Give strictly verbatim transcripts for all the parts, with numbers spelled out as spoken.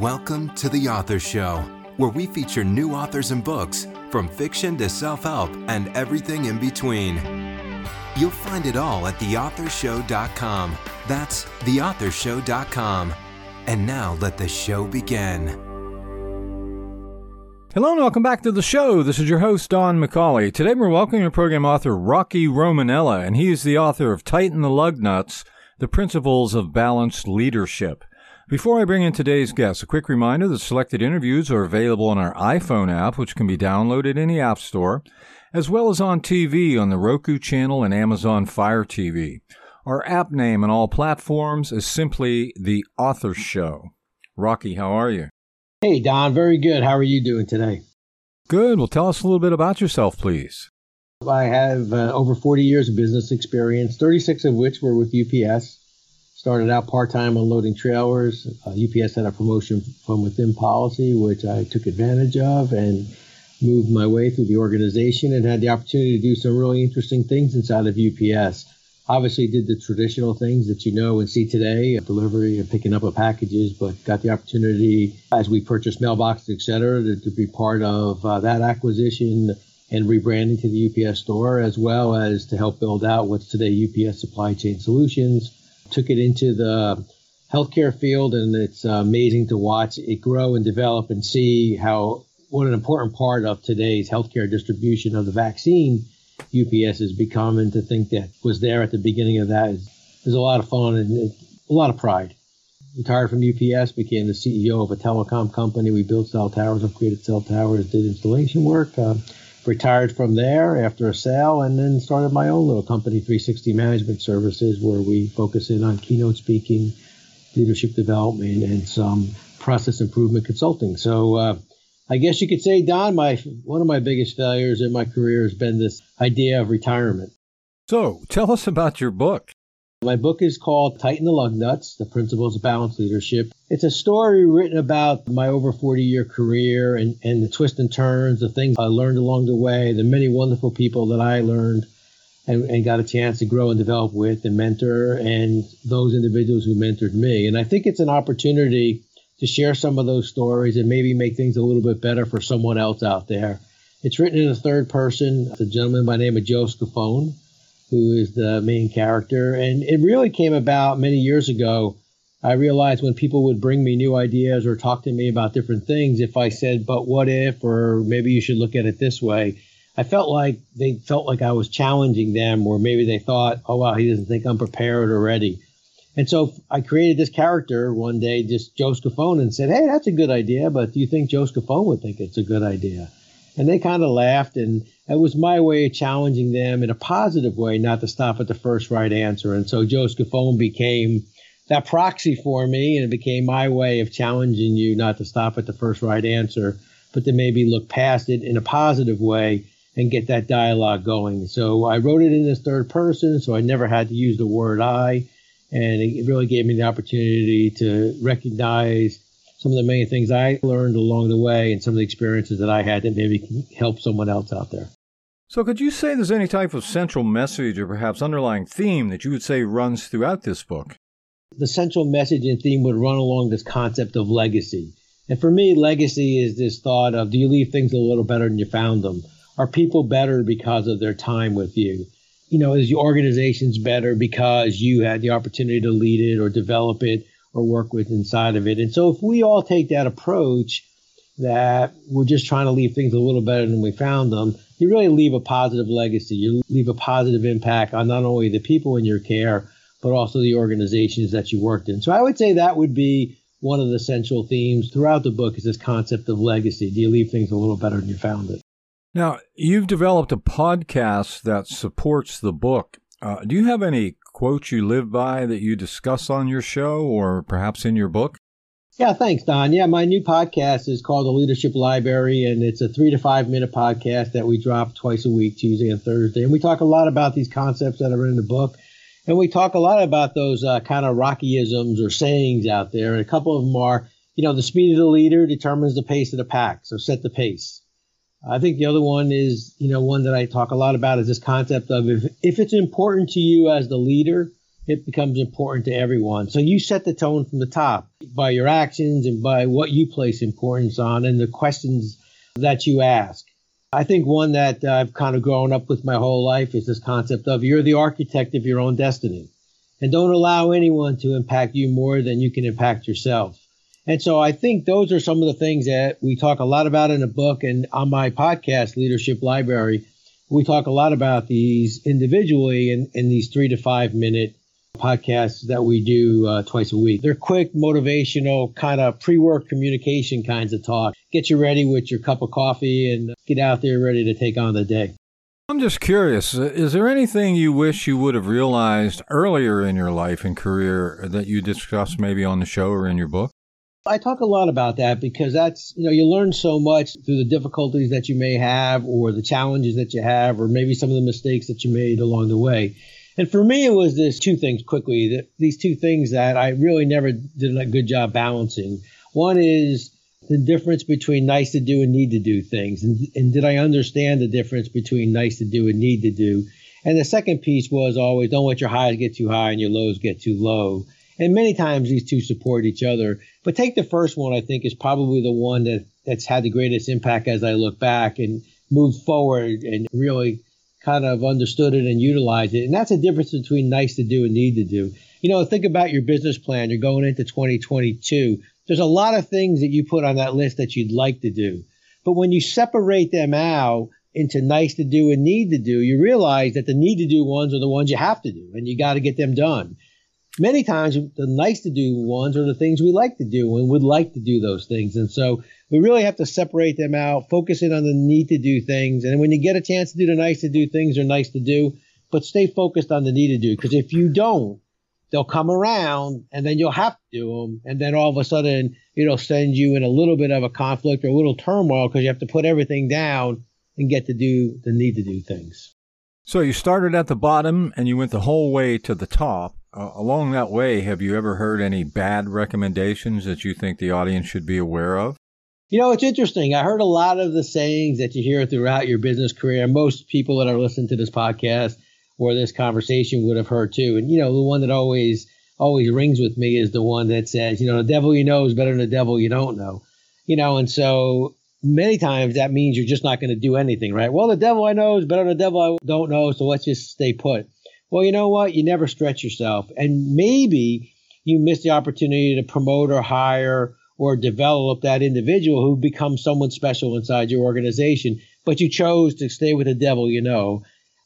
Welcome to The Author Show, where we feature new authors and books, from fiction to self-help and everything in between. You'll find it all at the author show dot com. That's the author show dot com. And now let the show begin. Hello and welcome back to the show. This is your host, Don McCauley. Today we're welcoming your program author, Rocky Romanella, and he is the author of Tighten the Lug Nuts, The Principles of Balanced Leadership. Before I bring in today's guest, a quick reminder that selected interviews are available on our iPhone app, which can be downloaded in the App Store, as well as on T V on the Roku channel and Amazon Fire T V. Our app name on all platforms is simply The Author Show. Rocky, how are you? Hey, Don. Very good. How are you doing today? Good. Well, tell us a little bit about yourself, please. I have uh, over forty years of business experience, thirty-six of which were with U P S. Started out part-time unloading trailers. Uh, U P S had a promotion from within policy, which I took advantage of and moved my way through the organization and had the opportunity to do some really interesting things inside of U P S. Obviously did the traditional things that you know and see today, delivery and picking up of packages, but got the opportunity as we purchased mailboxes, et cetera, to, to be part of uh, that acquisition and rebranding to the U P S Store, as well as to help build out what's today U P S Supply Chain Solutions. Took it into the healthcare field, and it's amazing to watch it grow and develop and see how what an important part of today's healthcare distribution of the vaccine U P S has become, and to think that was there at the beginning of that is, is a lot of fun and a lot of pride. Retired from U P S, became the C E O of a telecom company. We built cell towers, upgraded cell towers, did installation work. Uh, retired from there after a sale, and then started my own little company, three sixty Management Services, where we focus in on keynote speaking, leadership development, and some process improvement consulting. So uh, I guess you could say, Don, my one of my biggest failures in my career has been this idea of retirement. So tell us about your book. My book is called Tighten the Lug Nuts, The Principles of Balanced Leadership. It's a story written about my over forty-year career and, and the twists and turns, the things I learned along the way, the many wonderful people that I learned and, and got a chance to grow and develop with and mentor, and those individuals who mentored me. And I think it's an opportunity to share some of those stories and maybe make things a little bit better for someone else out there. It's written in the third person. It's a gentleman by the name of Joe Scafone, who is the main character. And it really came about many years ago. I realized when people would bring me new ideas or talk to me about different things, if I said, but what if, or maybe you should look at it this way, I felt like they felt like I was challenging them, or maybe they thought, oh, wow, he doesn't think I'm prepared or ready. And so I created this character one day, just Joe Scafone, and said, hey, that's a good idea, but do you think Joe Scafone would think it's a good idea? And they kind of laughed, and it was my way of challenging them in a positive way, not to stop at the first right answer. And so Joe Scafone became that proxy for me, and it became my way of challenging you not to stop at the first right answer, but to maybe look past it in a positive way and get that dialogue going. So I wrote it in this third person, so I never had to use the word I, and it really gave me the opportunity to recognize some of the main things I learned along the way and some of the experiences that I had that maybe can help someone else out there. So could you say there's any type of central message or perhaps underlying theme that you would say runs throughout this book? The central message and theme would run along this concept of legacy. And for me, legacy is this thought of, do you leave things a little better than you found them? Are people better because of their time with you? You know, is your organization's better because you had the opportunity to lead it or develop it or work with inside of it? And so if we all take that approach that we're just trying to leave things a little better than we found them, you really leave a positive legacy. You leave a positive impact on not only the people in your care, but also the organizations that you worked in. So I would say that would be one of the central themes throughout the book, is this concept of legacy. Do you leave things a little better than you found it? Now, you've developed a podcast that supports the book. Uh, do you have any quotes you live by that you discuss on your show or perhaps in your book? Yeah, thanks, Don. Yeah, my new podcast is called The Leadership Library, and it's a three to five minute podcast that we drop twice a week, Tuesday and Thursday. And we talk a lot about these concepts that are in the book, and we talk a lot about those uh, kind of Rockyisms or sayings out there. And a couple of them are, you know, the speed of the leader determines the pace of the pack, so set the pace. I think the other one is, you know, one that I talk a lot about is this concept of if, if it's important to you as the leader, it becomes important to everyone. So you set the tone from the top by your actions and by what you place importance on and the questions that you ask. I think one that I've kind of grown up with my whole life is this concept of you're the architect of your own destiny. And don't allow anyone to impact you more than you can impact yourself. And so I think those are some of the things that we talk a lot about in the book and on my podcast, Leadership Library. We talk a lot about these individually in, in these three to five minute podcasts that we do uh, twice a week. They're quick, motivational, kind of pre-work communication kinds of talk. Get you ready with your cup of coffee and get out there ready to take on the day. I'm just curious, is there anything you wish you would have realized earlier in your life and career that you discussed maybe on the show or in your book? I talk a lot about that because that's, you know, you learn so much through the difficulties that you may have or the challenges that you have or maybe some of the mistakes that you made along the way. And for me, it was these two things quickly, that these two things that I really never did a good job balancing. One is the difference between nice to do and need to do things. And, and did I understand the difference between nice to do and need to do? And the second piece was always don't let your highs get too high and your lows get too low. And many times these two support each other. But take the first one, I think, is probably the one that, that's had the greatest impact as I look back and move forward and really kind of understood it and utilized it. And that's the difference between nice to do and need to do. You know, think about your business plan. You're going into twenty twenty-two. There's a lot of things that you put on that list that you'd like to do. But when you separate them out into nice to do and need to do, you realize that the need to do ones are the ones you have to do and you got to get them done. Many times the nice to do ones are the things we like to do and would like to do those things. And so we really have to separate them out, focus in on the need to do things. And when you get a chance to do the nice to do things are nice to do, but stay focused on the need to do. Because if you don't, they'll come around and then you'll have to do them. And then all of a sudden it'll send you in a little bit of a conflict or a little turmoil because you have to put everything down and get to do the need to do things. So you started at the bottom and you went the whole way to the top. Uh, along that way, have you ever heard any bad recommendations that you think the audience should be aware of? You know, it's interesting. I heard a lot of the sayings that you hear throughout your business career. Most people that are listening to this podcast or this conversation would have heard too. And, you know, the one that always, always rings with me is the one that says, you know, the devil you know is better than the devil you don't know. You know, and so many times that means you're just not going to do anything, right? Well, the devil I know is better than the devil I don't know, so let's just stay put. Well, you know what? You never stretch yourself. And maybe you miss the opportunity to promote or hire or develop that individual who becomes someone special inside your organization. But you chose to stay with the devil, you know.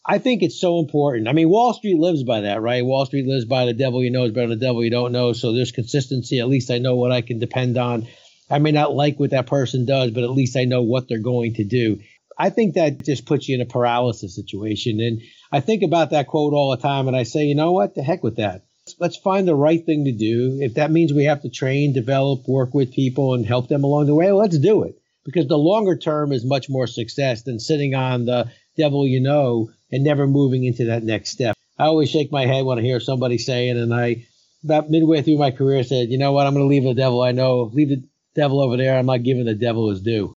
I think it's so important. I mean, Wall Street lives by that, right? Wall Street lives by the devil you know is better than the devil you don't know. So there's consistency. At least I know what I can depend on. I may not like what that person does, but at least I know what they're going to do. I think that just puts you in a paralysis situation. And I think about that quote all the time and I say, you know what, the heck with that. Let's find the right thing to do. If that means we have to train, develop, work with people and help them along the way, let's do it. Because the longer term is much more success than sitting on the devil you know and never moving into that next step. I always shake my head when I hear somebody saying, and I about midway through my career said, you know what, I'm going to leave the devil I know, leave the devil over there. I'm not giving the devil his due.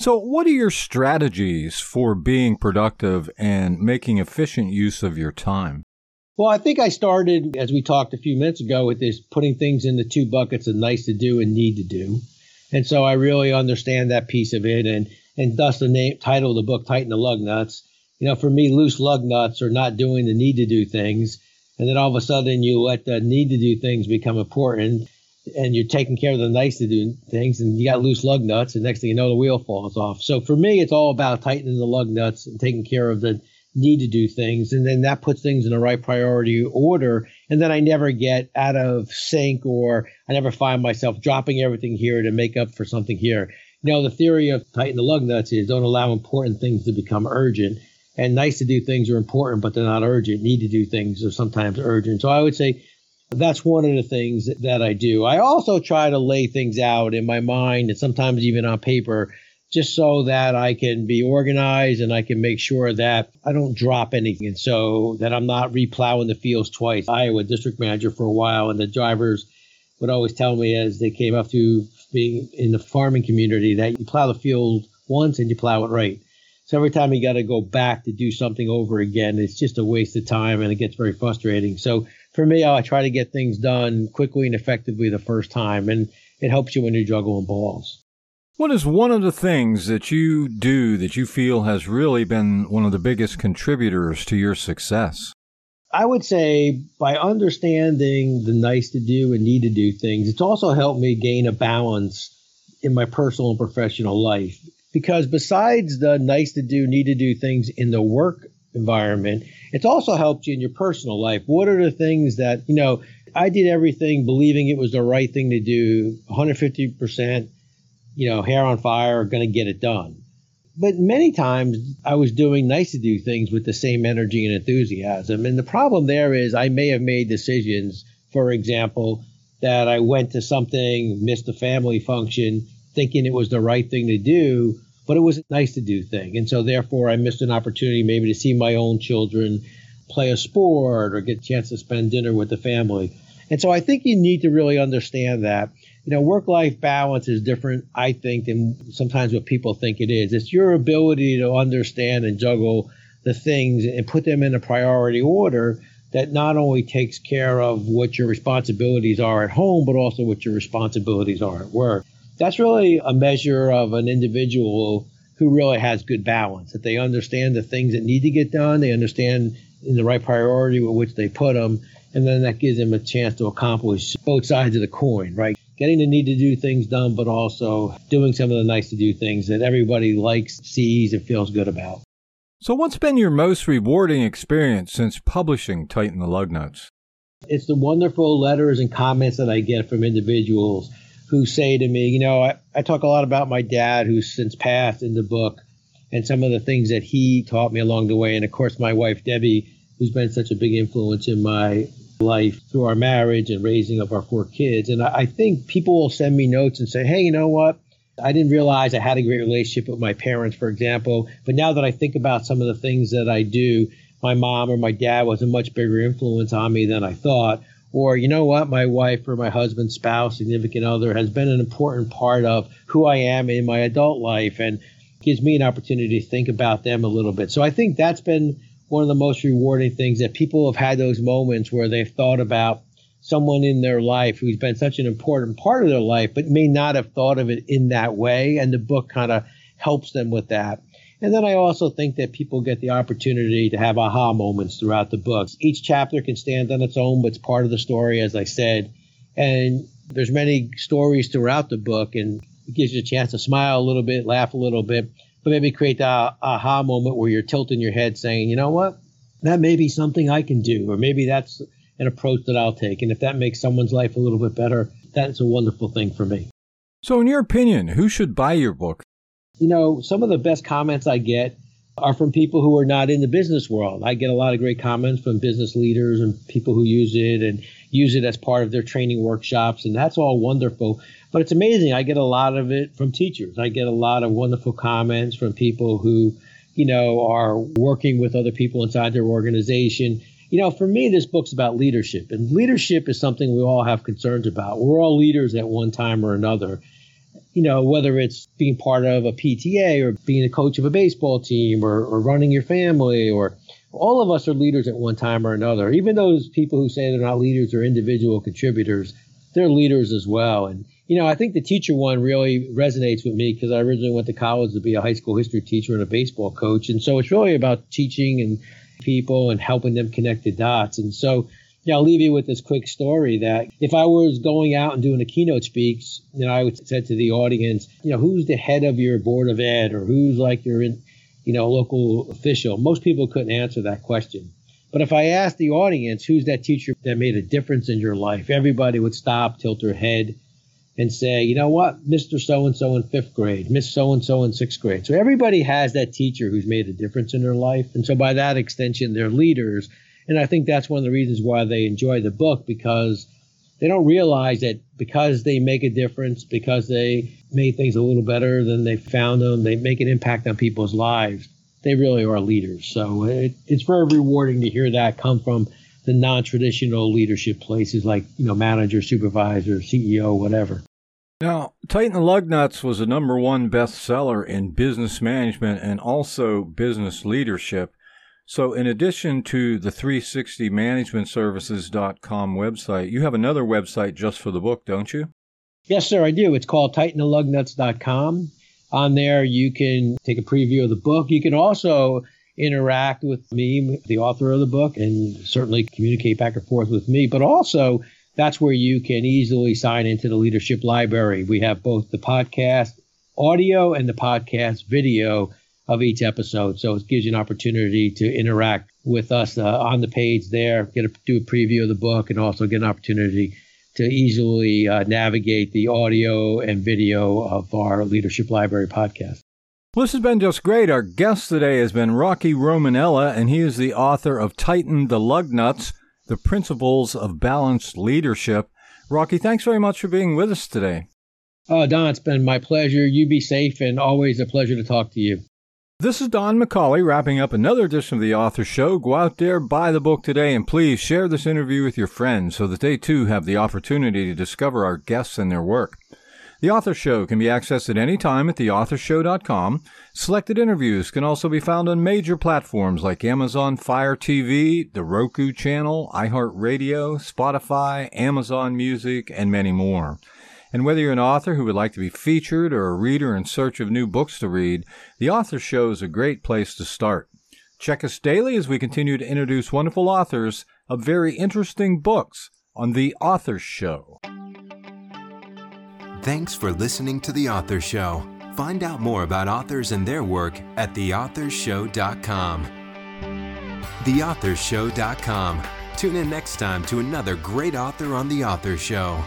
So what are your strategies for being productive and making efficient use of your time? Well, I think I started, as we talked a few minutes ago, with this putting things in the two buckets of nice to do and need to do. And so I really understand that piece of it. And, and thus the name, title of the book, Tighten the Lug Nuts. You know, for me, loose lug nuts are not doing the need to do things. And then all of a sudden you let the need to do things become important. And you're taking care of the nice to do things and you got loose lug nuts and next thing you know, the wheel falls off. So for me, it's all about tightening the lug nuts and taking care of the need to do things. And then that puts things in the right priority order. And then I never get out of sync or I never find myself dropping everything here to make up for something here. You know, the theory of tighten the lug nuts is don't allow important things to become urgent. And nice to do things are important, but they're not urgent. Need to do things are sometimes urgent. So I would say, that's one of the things that I do. I also try to lay things out in my mind and sometimes even on paper just so that I can be organized and I can make sure that I don't drop anything and so that I'm not replowing the fields twice. I was district manager for a while and the drivers would always tell me as they came up through being in the farming community that you plow the field once and you plow it right. So every time you got to go back to do something over again, it's just a waste of time and it gets very frustrating. So for me, I try to get things done quickly and effectively the first time, and it helps you when you're juggling balls. What is one of the things that you do that you feel has really been one of the biggest contributors to your success? I would say by understanding the nice to do and need to do things, it's also helped me gain a balance in my personal and professional life. Because besides the nice to do, need to do things in the work environment, it's also helped you in your personal life. What are the things that, you know, I did everything believing it was the right thing to do, one hundred fifty percent, you know, hair on fire, going to get it done. But many times I was doing nice to do things with the same energy and enthusiasm. And the problem there is I may have made decisions, for example, that I went to something, missed a family function, thinking it was the right thing to do, but it was a nice to do thing. And so therefore I missed an opportunity maybe to see my own children play a sport or get a chance to spend dinner with the family. And so I think you need to really understand that. You know, work-life balance is different, I think, than sometimes what people think it is. It's your ability to understand and juggle the things and put them in a priority order that not only takes care of what your responsibilities are at home, but also what your responsibilities are at work. That's really a measure of an individual who really has good balance, that they understand the things that need to get done, they understand in the right priority with which they put them, and then that gives them a chance to accomplish both sides of the coin, right? Getting the need to do things done, but also doing some of the nice to do things that everybody likes, sees, and feels good about. So what's been your most rewarding experience since publishing Tighten the Lug Nuts? It's the wonderful letters and comments that I get from individuals who say to me, you know, I, I talk a lot about my dad, who's since passed, in the book, and some of the things that he taught me along the way. And of course, my wife, Debbie, who's been such a big influence in my life through our marriage and raising of our four kids. And I think people will send me notes and say, hey, you know what? I didn't realize I had a great relationship with my parents, for example. But now that I think about some of the things that I do, my mom or my dad was a much bigger influence on me than I thought. Or, you know what? My wife or my husband, spouse, significant other has been an important part of who I am in my adult life and gives me an opportunity to think about them a little bit. So I think that's been one of the most rewarding things, that people have had those moments where they've thought about someone in their life who's been such an important part of their life, but may not have thought of it in that way. And the book kind of helps them with that. And then I also think that people get the opportunity to have aha moments throughout the book. Each chapter can stand on its own, but it's part of the story, as I said. And there's many stories throughout the book, and it gives you a chance to smile a little bit, laugh a little bit, but maybe create the aha moment where you're tilting your head saying, you know what, that may be something I can do, or maybe that's an approach that I'll take. And if that makes someone's life a little bit better, that's a wonderful thing for me. So in your opinion, who should buy your book? You know, some of the best comments I get are from people who are not in the business world. I get a lot of great comments from business leaders and people who use it and use it as part of their training workshops. And that's all wonderful. But it's amazing. I get a lot of it from teachers. I get a lot of wonderful comments from people who, you know, are working with other people inside their organization. You know, for me, this book's about leadership. And leadership is something we all have concerns about. We're all leaders at one time or another. You know, whether it's being part of a P T A or being a coach of a baseball team or, or running your family, or all of us are leaders at one time or another. Even those people who say they're not leaders or individual contributors, they're leaders as well. And, you know, I think the teacher one really resonates with me because I originally went to college to be a high school history teacher and a baseball coach. And so it's really about teaching and people and helping them connect the dots. And so, yeah, I'll leave you with this quick story that if I was going out and doing a keynote speaks, you know, I would say to the audience, you know, who's the head of your board of ed, or who's like your, in, you know, local official? Most people couldn't answer that question. But if I asked the audience, who's that teacher that made a difference in your life? Everybody would stop, tilt their head and say, you know what, Mister So-and-so in fifth grade, Miss So-and-so in sixth grade. So everybody has that teacher who's made a difference in their life. And so by that extension, they're leaders. And I think that's one of the reasons why they enjoy the book, because they don't realize that because they make a difference, because they made things a little better than they found them, they make an impact on people's lives. They really are leaders. So it, it's very rewarding to hear that come from the non-traditional leadership places like, you know, manager, supervisor, C E O, whatever. Now, Tighten the Lug Nuts was a number one bestseller in business management and also business leadership. So in addition to the three sixty management services dot com website, you have another website just for the book, don't you? Yes, sir, I do. It's called Tighten The Lug Nuts dot com. On there, you can take a preview of the book. You can also interact with me, the author of the book, and certainly communicate back and forth with me. But also, that's where you can easily sign into the Leadership Library. We have both the podcast audio and the podcast video of each episode. So it gives you an opportunity to interact with us uh, on the page there, get a, do a preview of the book, and also get an opportunity to easily uh, navigate the audio and video of our Leadership Library podcast. Well, this has been just great. Our guest today has been Rocky Romanella, and he is the author of Tighten the Lug Nuts, The Principles of Balanced Leadership. Rocky, thanks very much for being with us today. Oh, Don, it's been my pleasure. You be safe, and always a pleasure to talk to you. This is Don McCauley wrapping up another edition of The Author Show. Go out there, buy the book today, and please share this interview with your friends so that they too have the opportunity to discover our guests and their work. The Author Show can be accessed at any time at the author show dot com. Selected interviews can also be found on major platforms like Amazon Fire T V, the Roku Channel, iHeartRadio, Spotify, Amazon Music, and many more. And whether you're an author who would like to be featured or a reader in search of new books to read, The Author Show is a great place to start. Check us daily as we continue to introduce wonderful authors of very interesting books on The Author Show. Thanks for listening to The Author Show. Find out more about authors and their work at the author show dot com. the author show dot com. Tune in next time to another great author on The Author Show.